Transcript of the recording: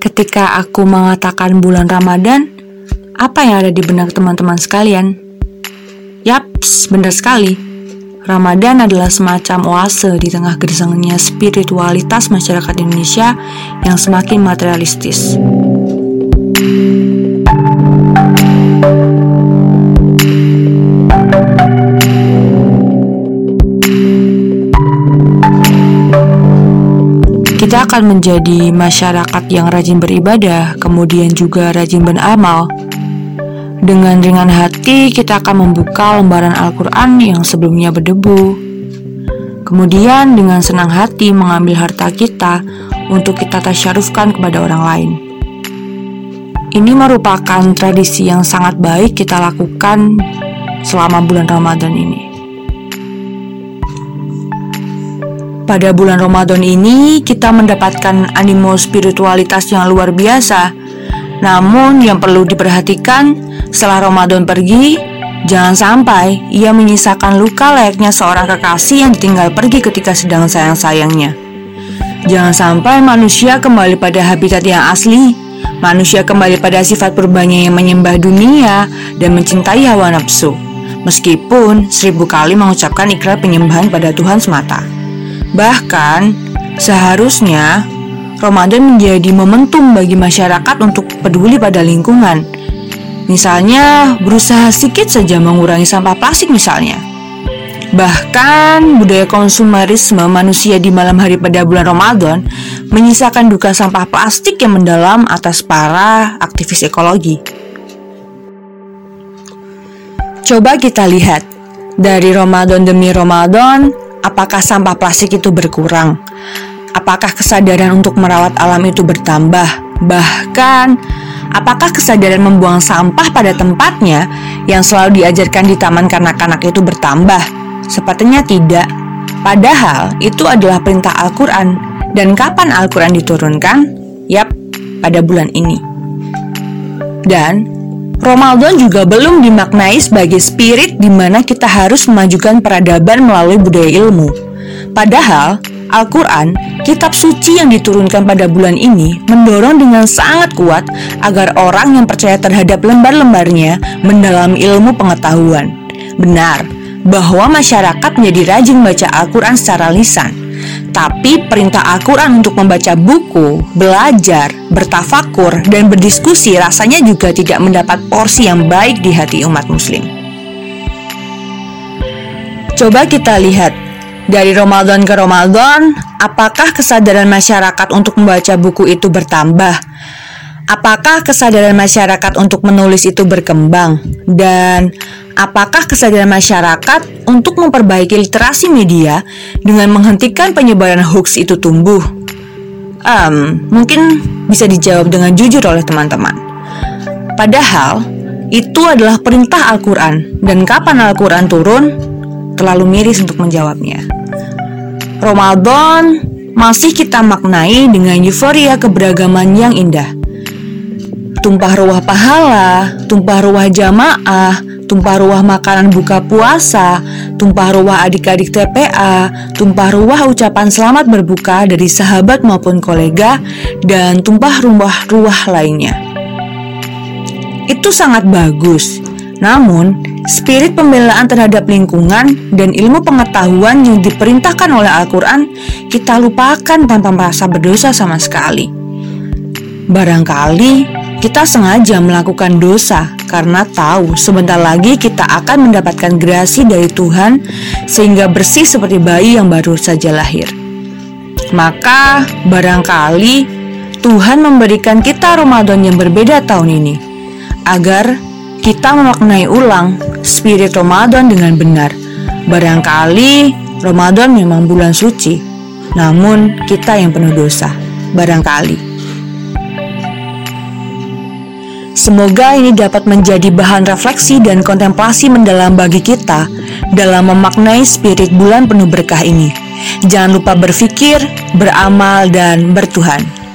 Ketika aku mengatakan bulan Ramadan, apa yang ada di benak teman-teman sekalian? Yaps, benar sekali. Ramadan adalah semacam oase di tengah gersangnya spiritualitas masyarakat Indonesia yang semakin materialistis. Kita akan menjadi masyarakat yang rajin beribadah, kemudian juga rajin beramal. Dengan ringan hati, kita akan membuka lembaran Al-Quran yang sebelumnya berdebu. Kemudian dengan senang hati mengambil harta kita untuk kita tasyarufkan kepada orang lain. Ini merupakan tradisi yang sangat baik kita lakukan selama bulan Ramadan ini. Pada bulan Ramadan ini, kita mendapatkan animo spiritualitas yang luar biasa. Namun yang perlu diperhatikan, setelah Ramadan pergi, jangan sampai ia menyisakan luka layaknya seorang kekasih yang ditinggal pergi ketika sedang sayang-sayangnya. Jangan sampai manusia kembali pada habitat yang asli, manusia kembali pada sifat purbanya yang menyembah dunia dan mencintai hawa nafsu, meskipun 1000 kali mengucapkan ikrar penyembahan pada Tuhan semata. Bahkan, seharusnya Ramadan menjadi momentum bagi masyarakat untuk peduli pada lingkungan. Misalnya, berusaha sedikit saja mengurangi sampah plastik misalnya. Bahkan, budaya konsumerisme manusia di malam hari pada bulan Ramadan menyisakan duka sampah plastik yang mendalam atas para aktivis ekologi. Coba kita lihat, dari Ramadan demi Ramadan, apakah sampah plastik itu berkurang? Apakah kesadaran untuk merawat alam itu bertambah? Bahkan, apakah kesadaran membuang sampah pada tempatnya yang selalu diajarkan di taman kanak-kanak itu bertambah? Sepertinya tidak. Padahal, itu adalah perintah Al-Quran. Dan kapan Al-Quran diturunkan? Yap, pada bulan ini. Dan Ramadan juga belum dimaknai sebagai spirit di mana kita harus memajukan peradaban melalui budaya ilmu. Padahal, Al-Quran, kitab suci yang diturunkan pada bulan ini, mendorong dengan sangat kuat agar orang yang percaya terhadap lembar-lembarnya mendalami ilmu pengetahuan. Benar, bahwa masyarakat menjadi rajin baca Al-Quran secara lisan. Tapi perintah Al-Quran untuk membaca buku, belajar, bertafakur, dan berdiskusi rasanya juga tidak mendapat porsi yang baik di hati umat muslim. Coba kita lihat, dari Ramadan ke Ramadan, apakah kesadaran masyarakat untuk membaca buku itu bertambah? Apakah kesadaran masyarakat untuk menulis itu berkembang? Dan apakah kesadaran masyarakat untuk memperbaiki literasi media dengan menghentikan penyebaran hoax itu tumbuh? Mungkin bisa dijawab dengan jujur oleh teman-teman. Padahal, itu adalah perintah Al-Quran. Dan kapan Al-Quran turun? Terlalu miris untuk menjawabnya. Ramadan masih kita maknai dengan euforia keberagaman yang indah. Tumpah ruah pahala, tumpah ruah jamaah, tumpah ruah makanan buka puasa, tumpah ruah adik-adik TPA, tumpah ruah ucapan selamat berbuka dari sahabat maupun kolega, dan tumpah ruah-ruah lainnya. Itu sangat bagus. Namun, spirit pembelaan terhadap lingkungan dan ilmu pengetahuan yang diperintahkan oleh Al-Quran kita lupakan tanpa merasa berdosa sama sekali. Barangkali kita sengaja melakukan dosa karena tahu sebentar lagi kita akan mendapatkan grasi dari Tuhan sehingga bersih seperti bayi yang baru saja lahir. Maka barangkali Tuhan memberikan kita Ramadan yang berbeda tahun ini agar kita memaknai ulang spirit Ramadan dengan benar. Barangkali Ramadan memang bulan suci, namun kita yang penuh dosa. Barangkali. Semoga ini dapat menjadi bahan refleksi dan kontemplasi mendalam bagi kita dalam memaknai spirit bulan penuh berkah ini. Jangan lupa berpikir, beramal, dan bertuhan.